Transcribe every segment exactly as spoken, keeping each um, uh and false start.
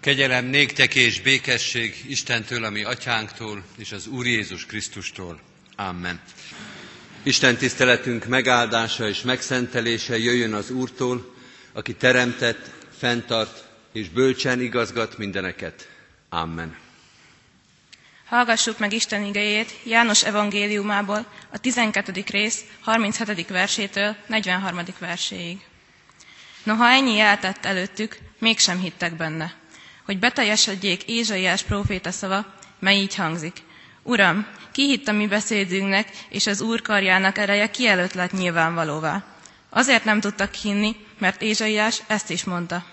Kegyelem néktek és békesség Istentől, a mi atyánktól, és az Úr Jézus Krisztustól. Amen. Isten tiszteletünk megáldása és megszentelése jöjjön az Úrtól, aki teremtett, fenntart és bölcsen igazgat mindeneket. Amen. Hallgassuk meg Isten igéjét János evangéliumából, a tizenkettedik rész harminchetedik versétől negyvenharmadik verséig. Noha ennyi eltett előttük, mégsem hittek benne, hogy beteljesedjék Ézsaiás próféta szava, mely így hangzik. Uram, ki hitt a mi beszédünknek, és az Úr karjának ereje kijelölt lett nyilvánvalóvá. Azért nem tudtak hinni, mert Ézsaiás ezt is mondta.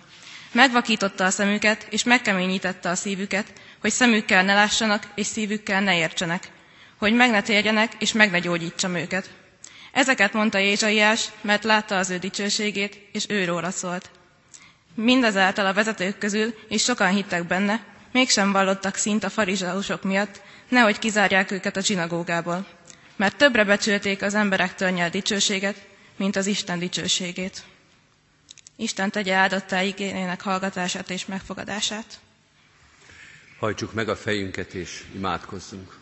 Megvakította a szemüket, és megkeményítette a szívüket, hogy szemükkel ne lássanak, és szívükkel ne értsenek, hogy meg ne térjenek, és meg ne gyógyítsam őket. Ezeket mondta Ézsaiás, mert látta az ő dicsőségét, és őróla szólt. Mindazáltal a vezetők közül is sokan hittek benne, mégsem vallottak szint a farizeusok miatt, nehogy kizárják őket a zsinagógából, mert többre becsülték az emberektől nyert dicsőséget, mint az Isten dicsőségét. Isten tegye áldottá igéjének hallgatását és megfogadását. Hajtsuk meg a fejünket és imádkozzunk.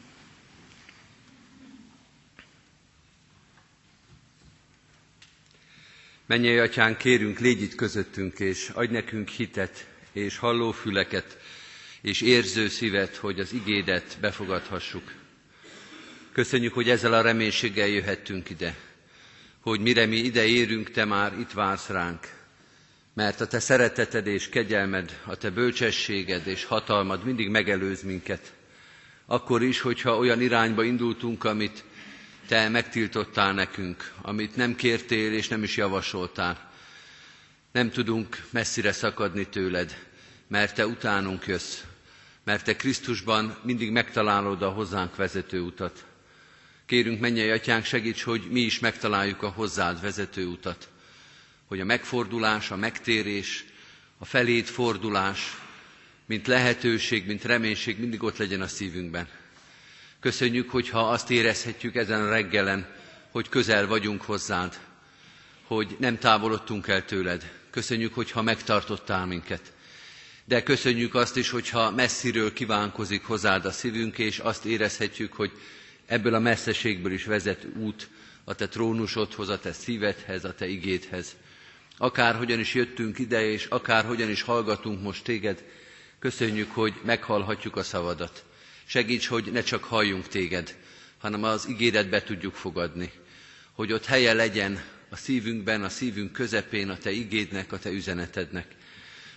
Mennyei Atyánk, kérünk, légy itt közöttünk, és adj nekünk hitet, és halló füleket, és érző szívet, hogy az igédet befogadhassuk. Köszönjük, hogy ezzel a reménységgel jöhettünk ide, hogy mire mi ide érünk, Te már itt vársz ránk, mert a Te szereteted és kegyelmed, a Te bölcsességed és hatalmad mindig megelőz minket, akkor is, hogyha olyan irányba indultunk, amit Te megtiltottál nekünk, amit nem kértél és nem is javasoltál. Nem tudunk messzire szakadni tőled, mert Te utánunk jössz, mert Te Krisztusban mindig megtalálod a hozzánk vezető utat. Kérünk, mennyei Atyánk, segíts, hogy mi is megtaláljuk a hozzád vezető utat, hogy a megfordulás, a megtérés, a feléd fordulás, mint lehetőség, mint reménység mindig ott legyen a szívünkben. Köszönjük, hogyha azt érezhetjük ezen a reggelen, hogy közel vagyunk hozzád, hogy nem távolodtunk el tőled. Köszönjük, hogyha megtartottál minket. De köszönjük azt is, hogyha messziről kívánkozik hozzád a szívünk, és azt érezhetjük, hogy ebből a messzeségből is vezet út a te trónusodhoz, a te szívedhez, a te igédhez. Akárhogyan is jöttünk ide, és akárhogyan is hallgatunk most téged, köszönjük, hogy meghallhatjuk a szavadat. Segíts, hogy ne csak halljunk téged, hanem az ígédet be tudjuk fogadni. Hogy ott helye legyen a szívünkben, a szívünk közepén a te ígédnek, a te üzenetednek.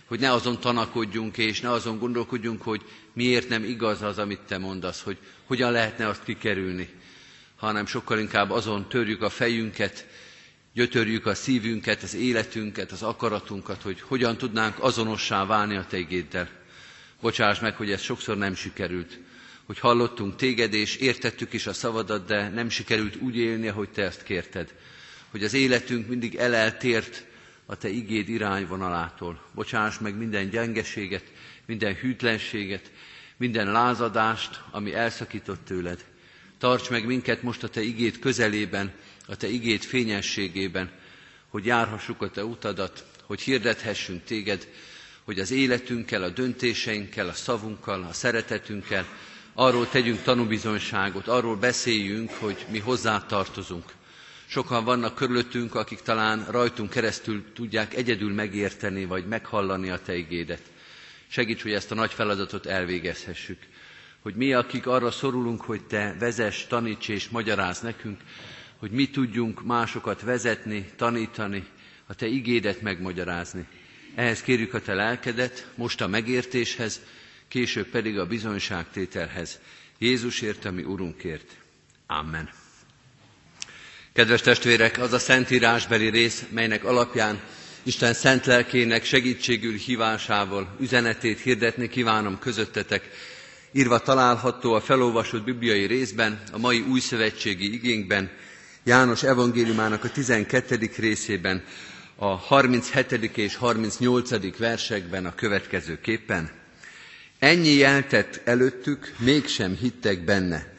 Hogy ne azon tanakodjunk, és ne azon gondolkodjunk, hogy miért nem igaz az, amit te mondasz, hogy hogyan lehetne azt kikerülni, hanem sokkal inkább azon törjük a fejünket, gyötörjük a szívünket, az életünket, az akaratunkat, hogy hogyan tudnánk azonossá válni a te ígéddel. Bocsáss meg, hogy ez sokszor nem sikerült, hogy hallottunk téged, és értettük is a szavadat, de nem sikerült úgy élni, ahogy te ezt kérted. Hogy az életünk mindig eleltért a te igéd irányvonalától. Bocsáss meg minden gyengeséget, minden hűtlenséget, minden lázadást, ami elszakított tőled. Tarts meg minket most a te igéd közelében, a te igéd fényességében, hogy járhassuk a te utadat, hogy hirdethessünk téged, hogy az életünkkel, a döntéseinkkel, a szavunkkal, a szeretetünkkel arról tegyünk tanúbizonyságot, arról beszéljünk, hogy mi hozzá tartozunk. Sokan vannak körülöttünk, akik talán rajtunk keresztül tudják egyedül megérteni, vagy meghallani a te igédet. Segíts, hogy ezt a nagy feladatot elvégezhessük. Hogy mi, akik arra szorulunk, hogy te vezess, taníts és magyarázz nekünk, hogy mi tudjunk másokat vezetni, tanítani, a te igédet megmagyarázni. Ehhez kérjük a te lelkedet, most a megértéshez, később pedig a bizonyságtételhez. Jézusért, a mi Urunkért. Amen. Kedves testvérek, az a szentírásbeli rész, melynek alapján Isten szent lelkének segítségül hívásával üzenetét hirdetni kívánom közöttetek, írva található a felolvasott bibliai részben, a mai újszövetségi igénkben, János evangéliumának a tizenkettedik részében, a harminchetedik és harmincnyolcadik versekben a következőképpen. Ennyi eltett előttük, mégsem hittek benne,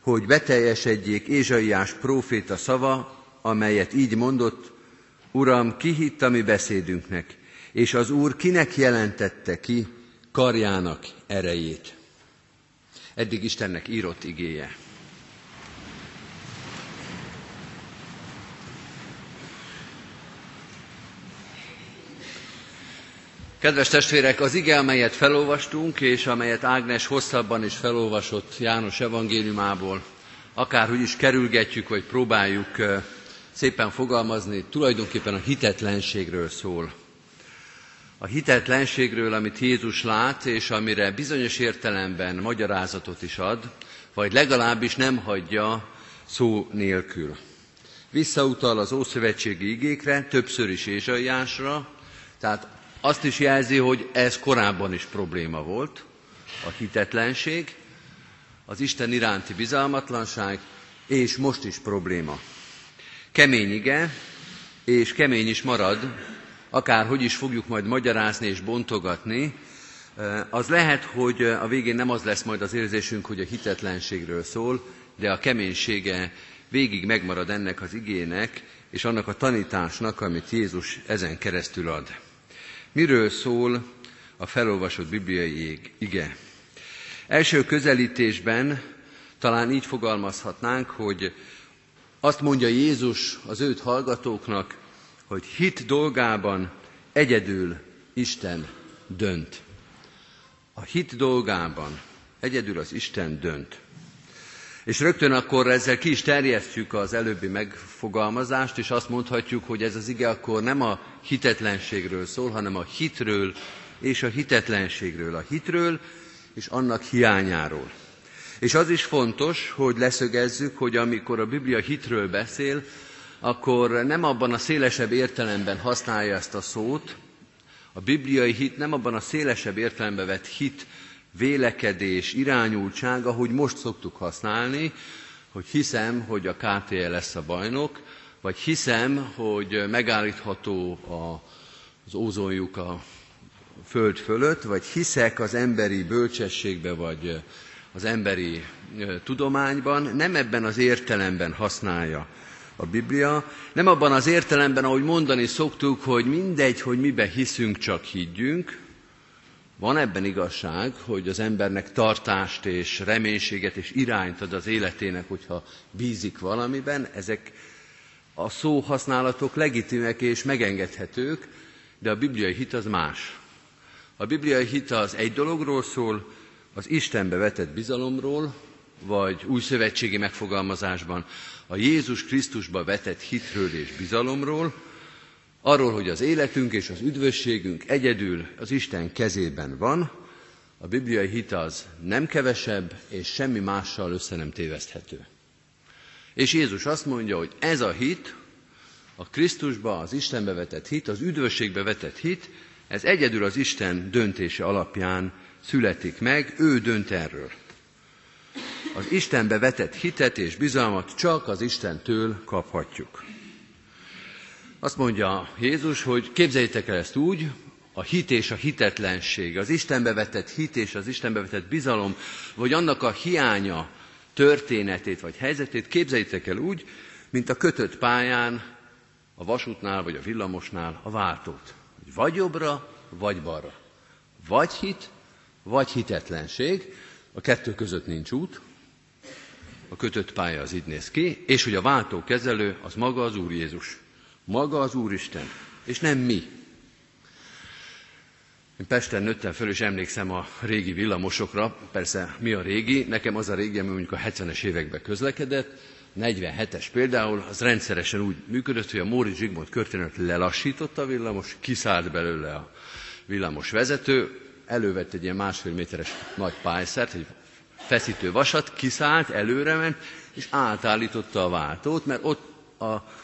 hogy beteljesedjék Ézsaiás próféta szava, amelyet így mondott, Uram, ki hitt a mi beszédünknek, és az Úr kinek jelentette ki, karjának erejét. Eddig Istennek írott igéje. Kedves testvérek, az ige, amelyet felolvastunk, és amelyet Ágnes hosszabban is felolvasott János evangéliumából, akárhogy is kerülgetjük, vagy próbáljuk szépen fogalmazni, tulajdonképpen a hitetlenségről szól. A hitetlenségről, amit Jézus lát, és amire bizonyos értelemben magyarázatot is ad, vagy legalábbis nem hagyja szó nélkül. Visszautal az ószövetségi igékre, többször is Ézsaiásra, tehát azt is jelzi, hogy ez korábban is probléma volt, a hitetlenség, az Isten iránti bizalmatlanság, és most is probléma. Kemény ige, és kemény is marad, akárhogy is fogjuk majd magyarázni és bontogatni, az lehet, hogy a végén nem az lesz majd az érzésünk, hogy a hitetlenségről szól, de a keménysége végig megmarad ennek az igének, és annak a tanításnak, amit Jézus ezen keresztül ad. Miről szól a felolvasott bibliai ige? Első közelítésben talán így fogalmazhatnánk, hogy azt mondja Jézus az őt hallgatóknak, hogy hit dolgában egyedül Isten dönt. A hit dolgában egyedül az Isten dönt. És rögtön akkor ezzel ki is terjesztjük az előbbi megfogalmazást, és azt mondhatjuk, hogy ez az ige akkor nem a hitetlenségről szól, hanem a hitről és a hitetlenségről. A hitről és annak hiányáról. És az is fontos, hogy leszögezzük, hogy amikor a Biblia hitről beszél, akkor nem abban a szélesebb értelemben használja ezt a szót. A bibliai hit nem abban a szélesebb értelemben vett hit, vélekedés, irányultság, ahogy most szoktuk használni, hogy hiszem, hogy a ká té el lesz a bajnok, vagy hiszem, hogy megállítható az ózonjuk a föld fölött, vagy hiszek az emberi bölcsességbe, vagy az emberi tudományban. Nem ebben az értelemben használja a Biblia, nem abban az értelemben, ahogy mondani szoktuk, hogy mindegy, hogy miben hiszünk, csak higgyünk. Van ebben igazság, hogy az embernek tartást és reménységet és irányt ad az életének, hogyha bízik valamiben. Ezek a szóhasználatok legitimek és megengedhetők, de a bibliai hit az más. A bibliai hit az egy dologról szól, az Istenbe vetett bizalomról, vagy új szövetségi megfogalmazásban a Jézus Krisztusba vetett hitről és bizalomról, arról, hogy az életünk és az üdvösségünk egyedül az Isten kezében van. A bibliai hit az nem kevesebb, és semmi mással össze nem téveszthető. És Jézus azt mondja, hogy ez a hit, a Krisztusba, az Istenbe vetett hit, az üdvösségbe vetett hit, ez egyedül az Isten döntése alapján születik meg, ő dönt erről. Az Istenbe vetett hitet és bizalmat csak az Istentől kaphatjuk. Azt mondja Jézus, hogy képzeljétek el ezt úgy, a hit és a hitetlenség, az Istenbe vetett hit és az Istenbe vetett bizalom, vagy annak a hiánya történetét vagy helyzetét képzeljétek el úgy, mint a kötött pályán, a vasútnál vagy a villamosnál a váltót. Vagy jobbra, vagy balra. Vagy hit, vagy hitetlenség. A kettő között nincs út. A kötött pálya az így néz ki, és hogy a váltókezelő az maga az Úr Jézus. Maga az Úristen, és nem mi. Én Pesten nőttem föl, és emlékszem a régi villamosokra, persze mi a régi, nekem az a régi, ami mondjuk a hetvenes években közlekedett, negyvenhetes például, az rendszeresen úgy működött, hogy a Móricz Zsigmond körtérnél lelassította a villamos, kiszállt belőle a villamos vezető, elővett egy ilyen másfél méteres nagy pályszert, egy feszítő vasat, kiszállt, előrement, és átállította a váltót, mert ott a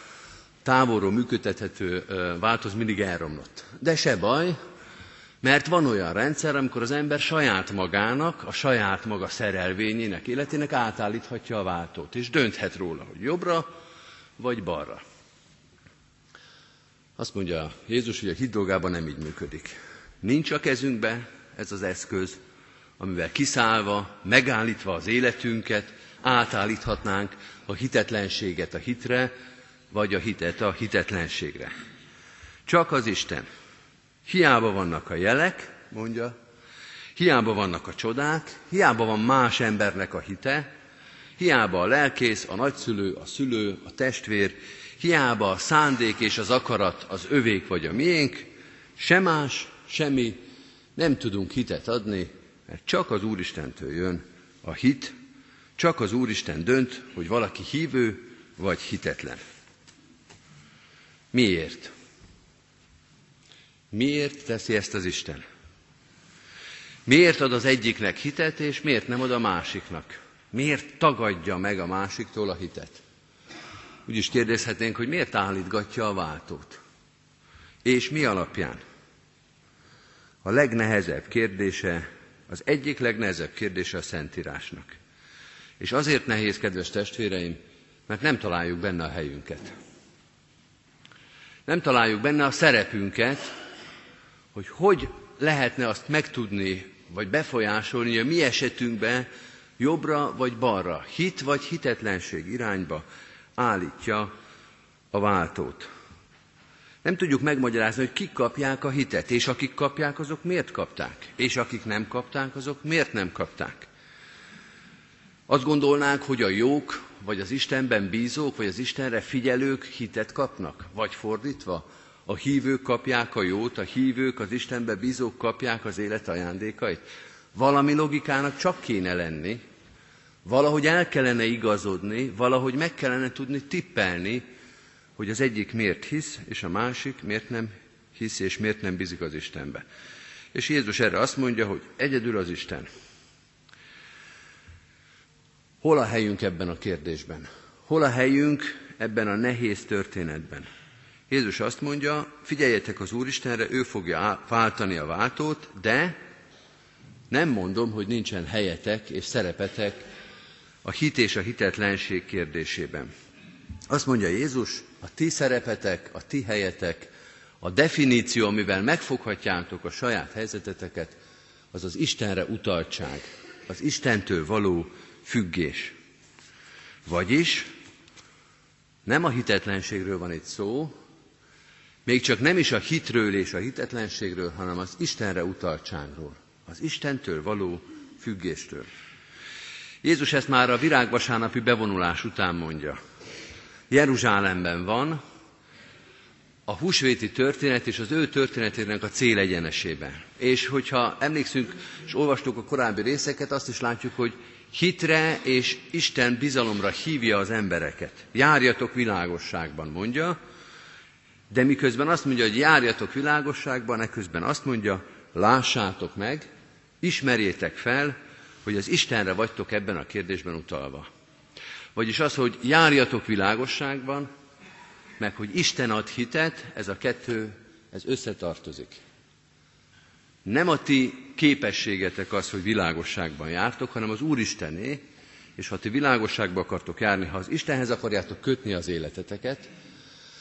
távolról működtethető változ mindig elromlott. De se baj, mert van olyan rendszer, amikor az ember saját magának, a saját maga szerelvényének, életének átállíthatja a váltót, és dönthet róla, hogy jobbra vagy balra. Azt mondja Jézus, hogy a hit dolgában nem így működik. Nincs a kezünkbe ez az eszköz, amivel kiszállva, megállítva az életünket, átállíthatnánk a hitetlenséget a hitre, vagy a hitet a hitetlenségre. Csak az Isten. Hiába vannak a jelek, mondja, Hiába vannak a csodák, hiába van más embernek a hite, hiába a lelkész, a nagyszülő, a szülő, a testvér, hiába a szándék és az akarat az övék vagy a miénk, se más, semmi, nem tudunk hitet adni, mert csak az Úristentől jön a hit, csak az Úristen dönt, hogy valaki hívő vagy hitetlen. Miért? Miért teszi ezt az Isten? Miért ad az egyiknek hitet, és miért nem ad a másiknak? Miért tagadja meg a másiktól a hitet? Úgy is kérdezhetnénk, hogy miért állítgatja a váltót? És mi alapján? A legnehezebb kérdése, az egyik legnehezebb kérdése a Szentírásnak. És azért nehéz, kedves testvéreim, mert nem találjuk benne a helyünket. Nem találjuk benne a szerepünket, hogy hogy lehetne azt megtudni, vagy befolyásolni, hogy a mi esetünkben jobbra vagy balra, hit vagy hitetlenség irányba állítja a váltót. Nem tudjuk megmagyarázni, hogy kik kapják a hitet, és akik kapják, azok miért kapták, és akik nem kapták, azok miért nem kapták. Azt gondolnánk, hogy a jók, vagy az Istenben bízók, vagy az Istenre figyelők hitet kapnak, vagy fordítva, a hívők kapják a jót, a hívők, az Istenbe bízók kapják az élet ajándékait. Valami logikának csak kéne lenni, valahogy el kellene igazodni, valahogy meg kellene tudni tippelni, hogy az egyik miért hisz, és a másik miért nem hisz, és miért nem bízik az Istenbe. És Jézus erre azt mondja, hogy egyedül az Isten. Hol a helyünk ebben a kérdésben? Hol a helyünk ebben a nehéz történetben? Jézus azt mondja, figyeljetek az Úristenre, ő fogja váltani a váltót, de nem mondom, hogy nincsen helyetek és szerepetek a hit és a hitetlenség kérdésében. Azt mondja Jézus, a ti szerepetek, a ti helyetek, a definíció, amivel megfoghatjátok a saját helyzeteteket, az az Istenre utaltság, az Istentől való függés. Vagyis nem a hitetlenségről van itt szó, még csak nem is a hitről és a hitetlenségről, hanem az Istenre utaltságról, az Istentől való függéstől. Jézus ezt már a virágvasárnapi bevonulás után mondja. Jeruzsálemben van, a húsvéti történet és az ő történetének a célegyenesében. És hogyha emlékszünk és olvastuk a korábbi részeket, azt is látjuk, hogy hitre és Isten bizalomra hívja az embereket. Járjatok világosságban, mondja, de miközben azt mondja, hogy járjatok világosságban, eközben azt mondja, lássátok meg, ismerjétek fel, hogy az Istenre vagytok ebben a kérdésben utalva. Vagyis az, hogy járjatok világosságban, meg hogy Isten ad hitet, ez a kettő, ez összetartozik. Nem a ti képességetek az, hogy világosságban jártok, hanem az Úristené, és ha ti világosságban akartok járni, ha az Istenhez akarjátok kötni az életeteket,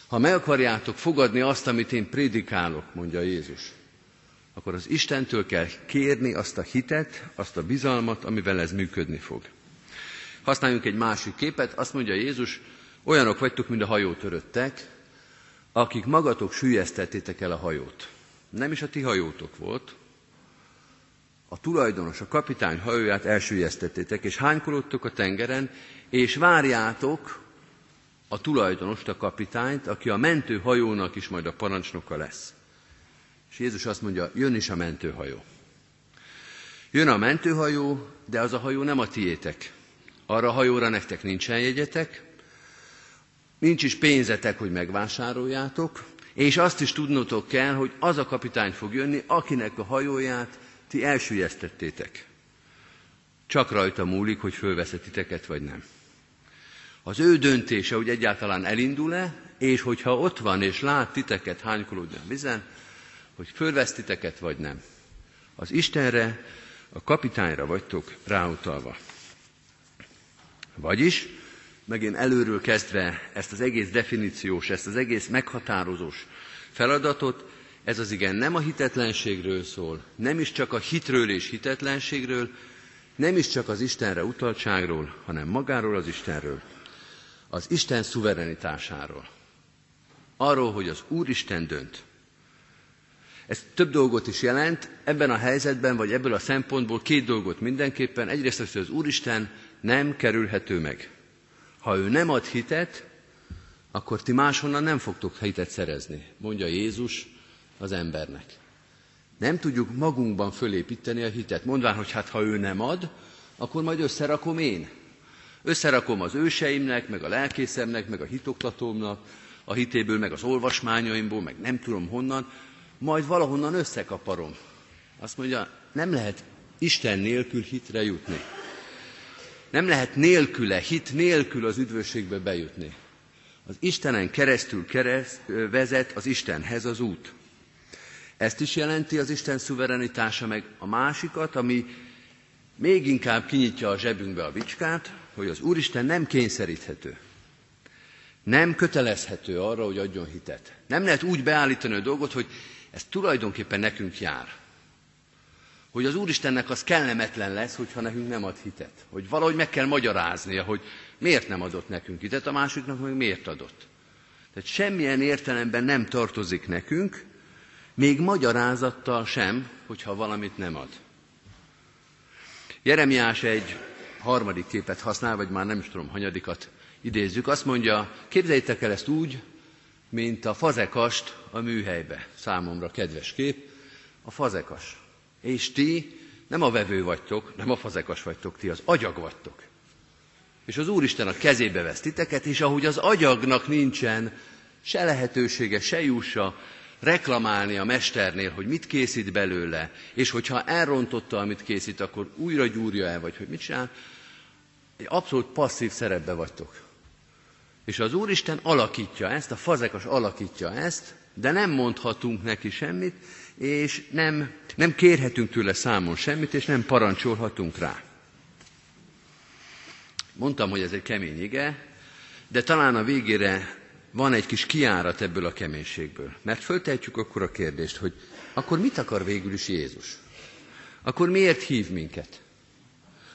ha meg akarjátok fogadni azt, amit én prédikálok, mondja Jézus, akkor az Istentől kell kérni azt a hitet, azt a bizalmat, amivel ez működni fog. Használjunk egy másik képet, azt mondja Jézus, olyanok vagytok, mint a hajótöröttek, akik magatok süllyesztettétek el a hajót. Nem is a ti hajótok volt, a tulajdonos, a kapitány hajóját elsüllyesztettétek, és hánykolódtok a tengeren, és várjátok a tulajdonost, a kapitányt, aki a mentőhajónak is majd a parancsnoka lesz. És Jézus azt mondja, jön is a mentőhajó. Jön a mentőhajó, de az a hajó nem a tiétek. Arra a hajóra nektek nincsen jegyetek, nincs is pénzetek, hogy megvásároljátok, és azt is tudnotok kell, hogy az a kapitány fog jönni, akinek a hajóját ti elsüllyesztettétek. Csak rajta múlik, hogy fölveszetitek vagy nem. Az ő döntése, hogy egyáltalán elindul-e, és hogyha ott van, és lát titeket hánykolódni a vizen, hogy fölvesztiteket vagy nem. Az Istenre, a kapitányra vagytok ráutalva. Vagyis, meg én előről kezdve ezt az egész definíciós, ezt az egész meghatározós feladatot, ez az igen nem a hitetlenségről szól, nem is csak a hitről és hitetlenségről, nem is csak az Istenre utaltságról, hanem magáról az Istenről, az Isten szuverenitásáról, arról, hogy az Úristen dönt. Ez több dolgot is jelent, ebben a helyzetben, vagy ebből a szempontból két dolgot mindenképpen. Egyrészt az, hogy az Úristen nem kerülhető meg. Ha ő nem ad hitet, akkor ti máshonnan nem fogtok hitet szerezni, mondja Jézus az embernek. Nem tudjuk magunkban fölépíteni a hitet, mondván, hogy hát ha ő nem ad, akkor majd összerakom én. Összerakom az őseimnek, meg a lelkészemnek, meg a hitoktatómnak, a hitéből, meg az olvasmányaimból, meg nem tudom honnan, majd valahonnan összekaparom. Azt mondja, nem lehet Isten nélkül hitre jutni. Nem lehet nélküle, hit nélkül az üdvösségbe bejutni. Az Istenen keresztül kereszt, vezet az Istenhez az út. Ezt is jelenti az Isten szuverenitása, meg a másikat, ami még inkább kinyitja a zsebünkbe a bicskát, hogy az Úristen nem kényszeríthető. Nem kötelezhető arra, hogy adjon hitet. Nem lehet úgy beállítani a dolgot, hogy ez tulajdonképpen nekünk jár. Hogy az Úristennek az kellemetlen lesz, hogyha nekünk nem ad hitet. Hogy valahogy meg kell magyaráznia, hogy miért nem adott nekünk hitet, a másiknak meg miért adott. Tehát semmilyen értelemben nem tartozik nekünk, még magyarázattal sem, hogyha valamit nem ad. Jeremiás egy harmadik képet használ, vagy már nem is tudom, hanyadikat idézzük. Azt mondja, képzeljétek el ezt úgy, mint a fazekast a műhelybe. Számomra kedves kép, a fazekas. És ti nem a vevő vagytok, nem a fazekas vagytok, ti az agyag vagytok. És az Úristen a kezébe vesz titeket, és ahogy az agyagnak nincsen se lehetősége, se jussa reklamálni a mesternél, hogy mit készít belőle, és hogyha elrontotta, amit készít, akkor újra gyúrja el, vagy hogy mit csinál, egy abszolút passzív szerepbe vagytok. És az Úristen alakítja ezt, a fazekas alakítja ezt, de nem mondhatunk neki semmit, és nem, nem kérhetünk tőle számon semmit, és nem parancsolhatunk rá. Mondtam, hogy ez egy kemény ige, de talán a végére van egy kis kiárat ebből a keménységből. Mert föltehetjük akkor a kérdést, hogy akkor mit akar végül is Jézus? Akkor miért hív minket?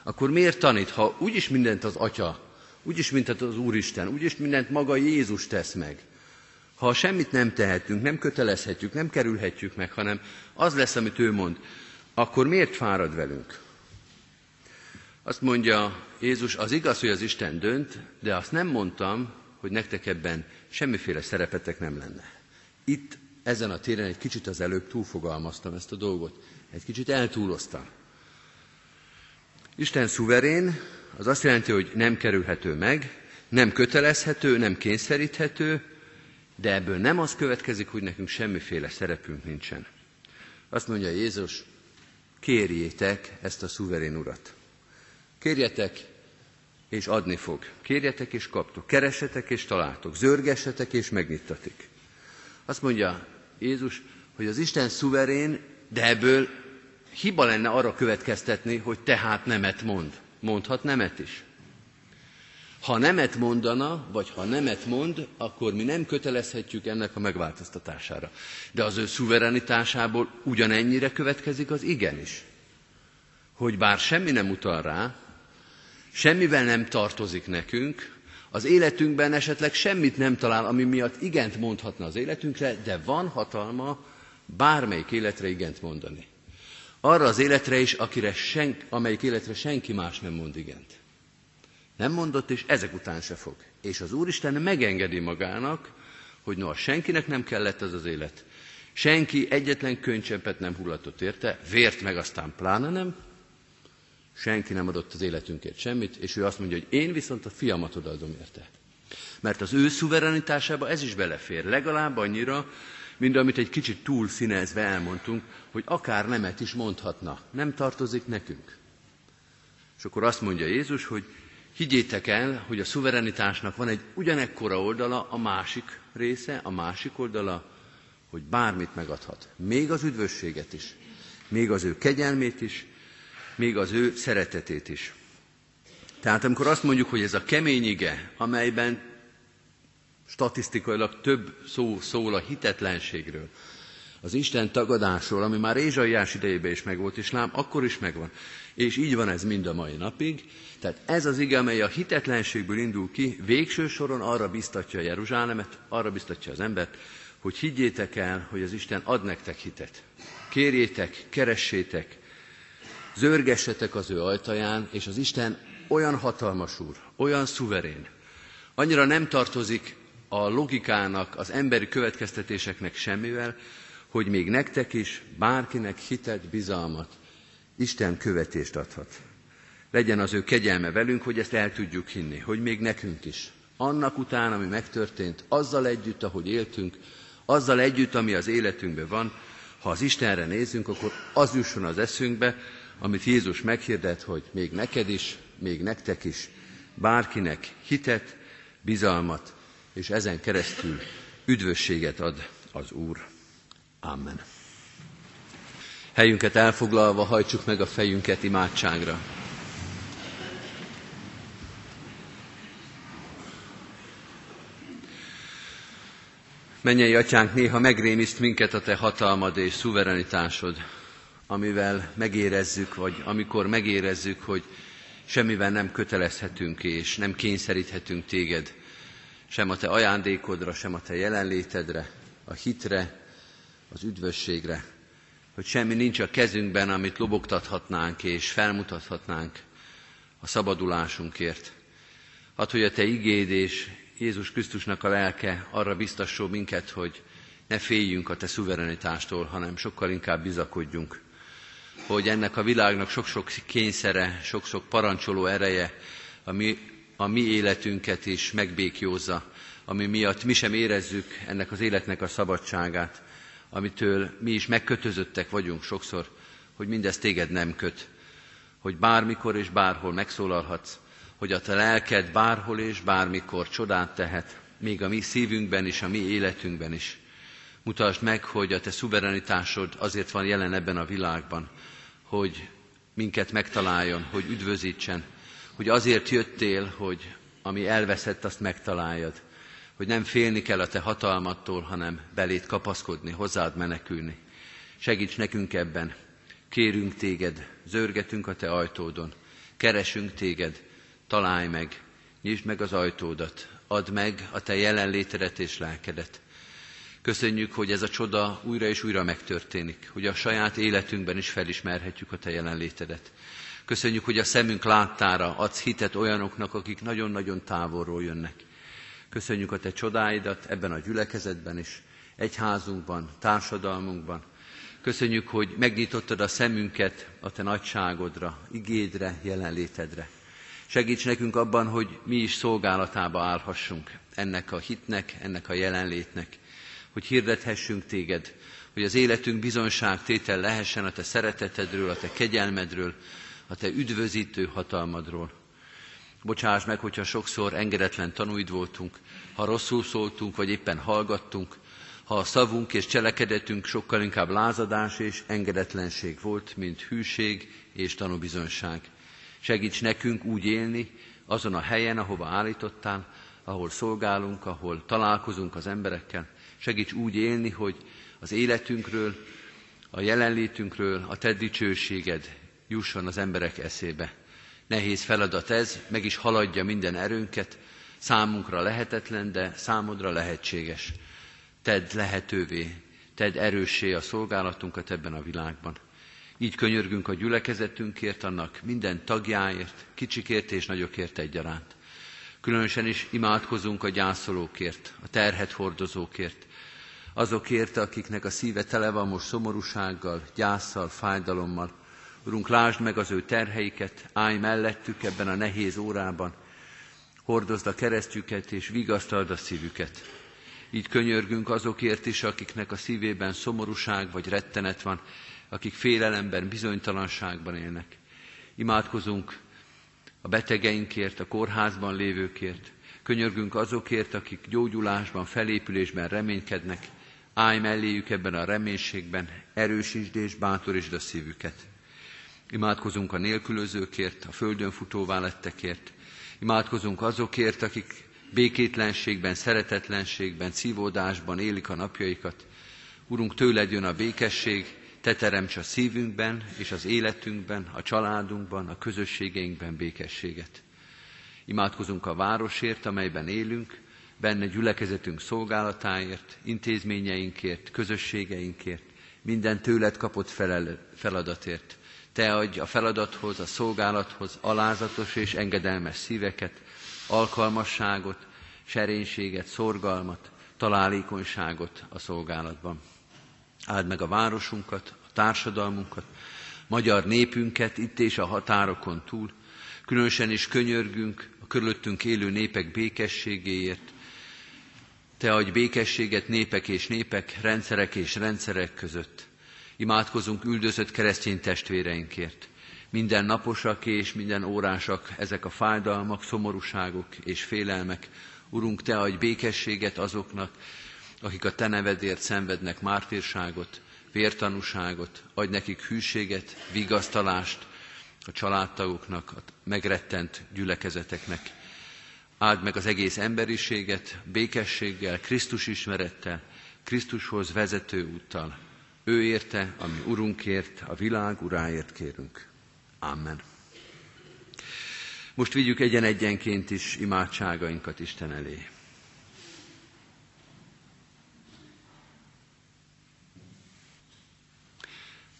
Akkor miért tanít, ha úgyis mindent az Atya, úgyis mindent az Úristen, úgyis mindent maga Jézus tesz meg? Ha semmit nem tehetünk, nem kötelezhetjük, nem kerülhetjük meg, hanem az lesz, amit ő mond, akkor miért fárad velünk? Azt mondja Jézus, az igaz, hogy az Isten dönt, de azt nem mondtam, hogy nektek ebben semmiféle szerepetek nem lenne. Itt, ezen a téren egy kicsit az előbb túlfogalmaztam ezt a dolgot, egy kicsit eltúloztam. Isten szuverén, az azt jelenti, hogy nem kerülhető meg, nem kötelezhető, nem kényszeríthető, de ebből nem az következik, hogy nekünk semmiféle szerepünk nincsen. Azt mondja Jézus, kérjétek ezt a szuverén urat. Kérjetek, és adni fog. Kérjetek, és kaptok. Keressetek, és találtok. Zörgessetek, és megnyittatik. Azt mondja Jézus, hogy az Isten szuverén, de ebből hiba lenne arra következtetni, hogy tehát nemet mond. Mondhat nemet is. Ha nemet mondana, vagy ha nemet mond, akkor mi nem kötelezhetjük ennek a megváltoztatására. De az ő szuverenitásából ugyanennyire következik az igenis. Hogy bár semmi nem utal rá, semmivel nem tartozik nekünk, az életünkben esetleg semmit nem talál, ami miatt igent mondhatna az életünkre, de van hatalma bármelyik életre igent mondani. Arra az életre is, akire sen, amelyik életre senki más nem mond igent. Nem mondott, és ezek után se fog. És az Úristen megengedi magának, hogy noha senkinek nem kellett ez az élet, senki egyetlen könycseppet nem hullatott érte, vért meg aztán pláne nem, senki nem adott az életünkért semmit, és ő azt mondja, hogy én viszont a fiamat odaadom érte. Mert az ő szuverenitásába ez is belefér, legalább annyira, mint amit egy kicsit túl színezve elmondtunk, hogy akár nemet is mondhatna, nem tartozik nekünk. És akkor azt mondja Jézus, hogy higgyétek el, hogy a szuverenitásnak van egy ugyanekkora oldala, a másik része, a másik oldala, hogy bármit megadhat. Még az üdvösséget is, még az ő kegyelmét is, még az ő szeretetét is. Tehát amikor azt mondjuk, hogy ez a kemény ige, amelyben statisztikailag több szó szól a hitetlenségről, az Isten tagadásról, ami már Ézsaiás idejében is megvolt, és lám, akkor is megvan. És így van ez mind a mai napig. Tehát ez az ige, amely a hitetlenségből indul ki, végső soron arra biztatja Jeruzsálemet, arra biztatja az embert, hogy higgyétek el, hogy az Isten ad nektek hitet. Kérjétek, keressétek, zörgessetek az ő ajtaján, és az Isten olyan hatalmas úr, olyan szuverén, annyira nem tartozik a logikának, az emberi következtetéseknek semmivel, hogy még nektek is, bárkinek hitet, bizalmat, Isten követést adhat. Legyen az ő kegyelme velünk, hogy ezt el tudjuk hinni, hogy még nekünk is. Annak után, ami megtörtént, azzal együtt, ahogy éltünk, azzal együtt, ami az életünkben van, ha az Istenre nézünk, akkor az jusson az eszünkbe, amit Jézus meghirdet, hogy még neked is, még nektek is, bárkinek hitet, bizalmat, és ezen keresztül üdvösséget ad az Úr. Amen. Helyünket elfoglalva hajtsuk meg a fejünket imádságra. Mennyei Atyánk, néha megrémiszt minket a Te hatalmad és szuverenitásod, amivel megérezzük, vagy amikor megérezzük, hogy semmivel nem kötelezhetünk és nem kényszeríthetünk Téged, sem a Te ajándékodra, sem a Te jelenlétedre, a hitre, az üdvösségre, hogy semmi nincs a kezünkben, amit lobogtathatnánk és felmutathatnánk a szabadulásunkért. Add, hogy a Te igéd és Jézus Krisztusnak a lelke arra biztassó minket, hogy ne féljünk a Te szuverenitástól, hanem sokkal inkább bizakodjunk, hogy ennek a világnak sok-sok kényszere, sok-sok parancsoló ereje a mi, a mi életünket is megbékjózza, ami miatt mi sem érezzük ennek az életnek a szabadságát, amitől mi is megkötözöttek vagyunk sokszor, hogy mindez Téged nem köt, hogy bármikor és bárhol megszólalhatsz, hogy a Te lelked bárhol és bármikor csodát tehet, még a mi szívünkben is, a mi életünkben is. Mutasd meg, hogy a Te szuverenitásod azért van jelen ebben a világban, hogy minket megtaláljon, hogy üdvözítsen, hogy azért jöttél, hogy ami elveszett, azt megtaláljad, hogy nem félni kell a Te hatalmattól, hanem beléd kapaszkodni, hozzád menekülni. Segíts nekünk ebben, kérünk Téged, zörgetünk a Te ajtódon, keresünk Téged, találj meg, nyisd meg az ajtódat, add meg a Te jelenlétedet és lelkedet. Köszönjük, hogy ez a csoda újra és újra megtörténik, hogy a saját életünkben is felismerhetjük a Te jelenlétedet. Köszönjük, hogy a szemünk láttára adsz hitet olyanoknak, akik nagyon-nagyon távolról jönnek. Köszönjük a Te csodáidat ebben a gyülekezetben is, egyházunkban, társadalmunkban. Köszönjük, hogy megnyitottad a szemünket a Te nagyságodra, igédre, jelenlétedre. Segíts nekünk abban, hogy mi is szolgálatába állhassunk ennek a hitnek, ennek a jelenlétnek, hogy hirdethessünk Téged, hogy az életünk bizonságtétel lehessen a Te szeretetedről, a Te kegyelmedről, a Te üdvözítő hatalmadról. Bocsáss meg, hogyha sokszor engedetlen tanúid voltunk, ha rosszul szóltunk, vagy éppen hallgattunk, ha a szavunk és cselekedetünk sokkal inkább lázadás és engedetlenség volt, mint hűség és tanúbizonyság. Segíts nekünk úgy élni azon a helyen, ahova állítottál, ahol szolgálunk, ahol találkozunk az emberekkel. Segíts úgy élni, hogy az életünkről, a jelenlétünkről, a Te dicsőséged jusson az emberek eszébe. Nehéz feladat ez, meg is haladja minden erőnket, számunkra lehetetlen, de számodra lehetséges. Tedd lehetővé, tedd erőssé a szolgálatunkat ebben a világban. Így könyörgünk a gyülekezetünkért, annak minden tagjáért, kicsikért és nagyokért egyaránt. Különösen is imádkozunk a gyászolókért, a terhet hordozókért, azokért, akiknek a szíve tele van most szomorúsággal, gyásszal, fájdalommal. Urunk, lásd meg az ő terheiket, állj mellettük ebben a nehéz órában, hordozd a keresztjüket és vigasztald a szívüket. Így könyörgünk azokért is, akiknek a szívében szomorúság vagy rettenet van, akik félelemben, bizonytalanságban élnek. Imádkozunk a betegeinkért, a kórházban lévőkért. Könyörgünk azokért, akik gyógyulásban, felépülésben reménykednek. Állj melléjük ebben a reménységben, erősítsd és bátorítsd a szívüket. Imádkozunk a nélkülözőkért, a földön futóvá lettekért. Imádkozunk azokért, akik békétlenségben, szeretetlenségben, szívódásban élik a napjaikat. Urunk, tőled jön a békesség, Te teremts a szívünkben és az életünkben, a családunkban, a közösségeinkben békességet. Imádkozunk a városért, amelyben élünk, benne gyülekezetünk szolgálatáért, intézményeinkért, közösségeinkért, minden tőled kapott felel, feladatért. Te adj a feladathoz, a szolgálathoz alázatos és engedelmes szíveket, alkalmasságot, serénységet, szorgalmat, találékonyságot a szolgálatban. Áld meg a városunkat, a társadalmunkat, magyar népünket itt és a határokon túl, különösen is könyörgünk a körülöttünk élő népek békességéért. Te adj békességet népek és népek, rendszerek és rendszerek között. Imádkozunk üldözött keresztény testvéreinkért. Minden naposak és minden órásak ezek a fájdalmak, szomorúságok és félelmek. Urunk, te adj békességet azoknak, akik a te nevedért szenvednek mártírságot, vértanúságot, adj nekik hűséget, vigasztalást a családtagoknak, a megrettent gyülekezeteknek. Áld meg az egész emberiséget békességgel, Krisztus ismerettel, Krisztushoz vezető úttal. Ő érte, ami Urunkért, a világ Uráért kérünk. Amen. Most vigyük egyen-egyenként is imádságainkat Isten elé.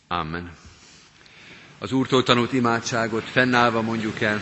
Amen. Az Úrtól tanult imádságot fennállva mondjuk el.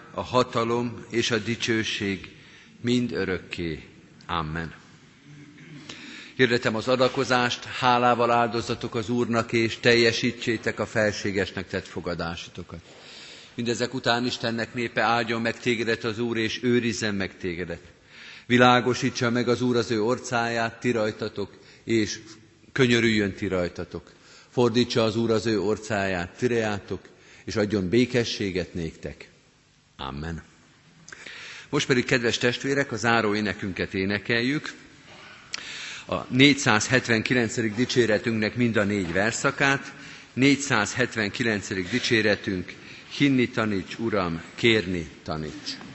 a hatalom és a dicsőség mind örökké. Amen. Hirdetem az adakozást, hálával áldozzatok az Úrnak, és teljesítsétek a felségesnek tett fogadásotokat. Mindezek után Istennek népe, áldjon meg tégedet az Úr, és őrizzen meg tégedet. Világosítsa meg az Úr az ő orcáját, ti rajtatok, és könyörüljön ti rajtatok. Fordítsa az Úr az ő orcáját, ti reátok, és adjon békességet néktek. Amen. Most pedig, kedves testvérek, a záró énekünket énekeljük. A négyszázhetvenkilencedik dicséretünknek mind a négy verszakát. négyszázhetvenkilencedik dicséretünk, hinni taníts, Uram, kérni taníts.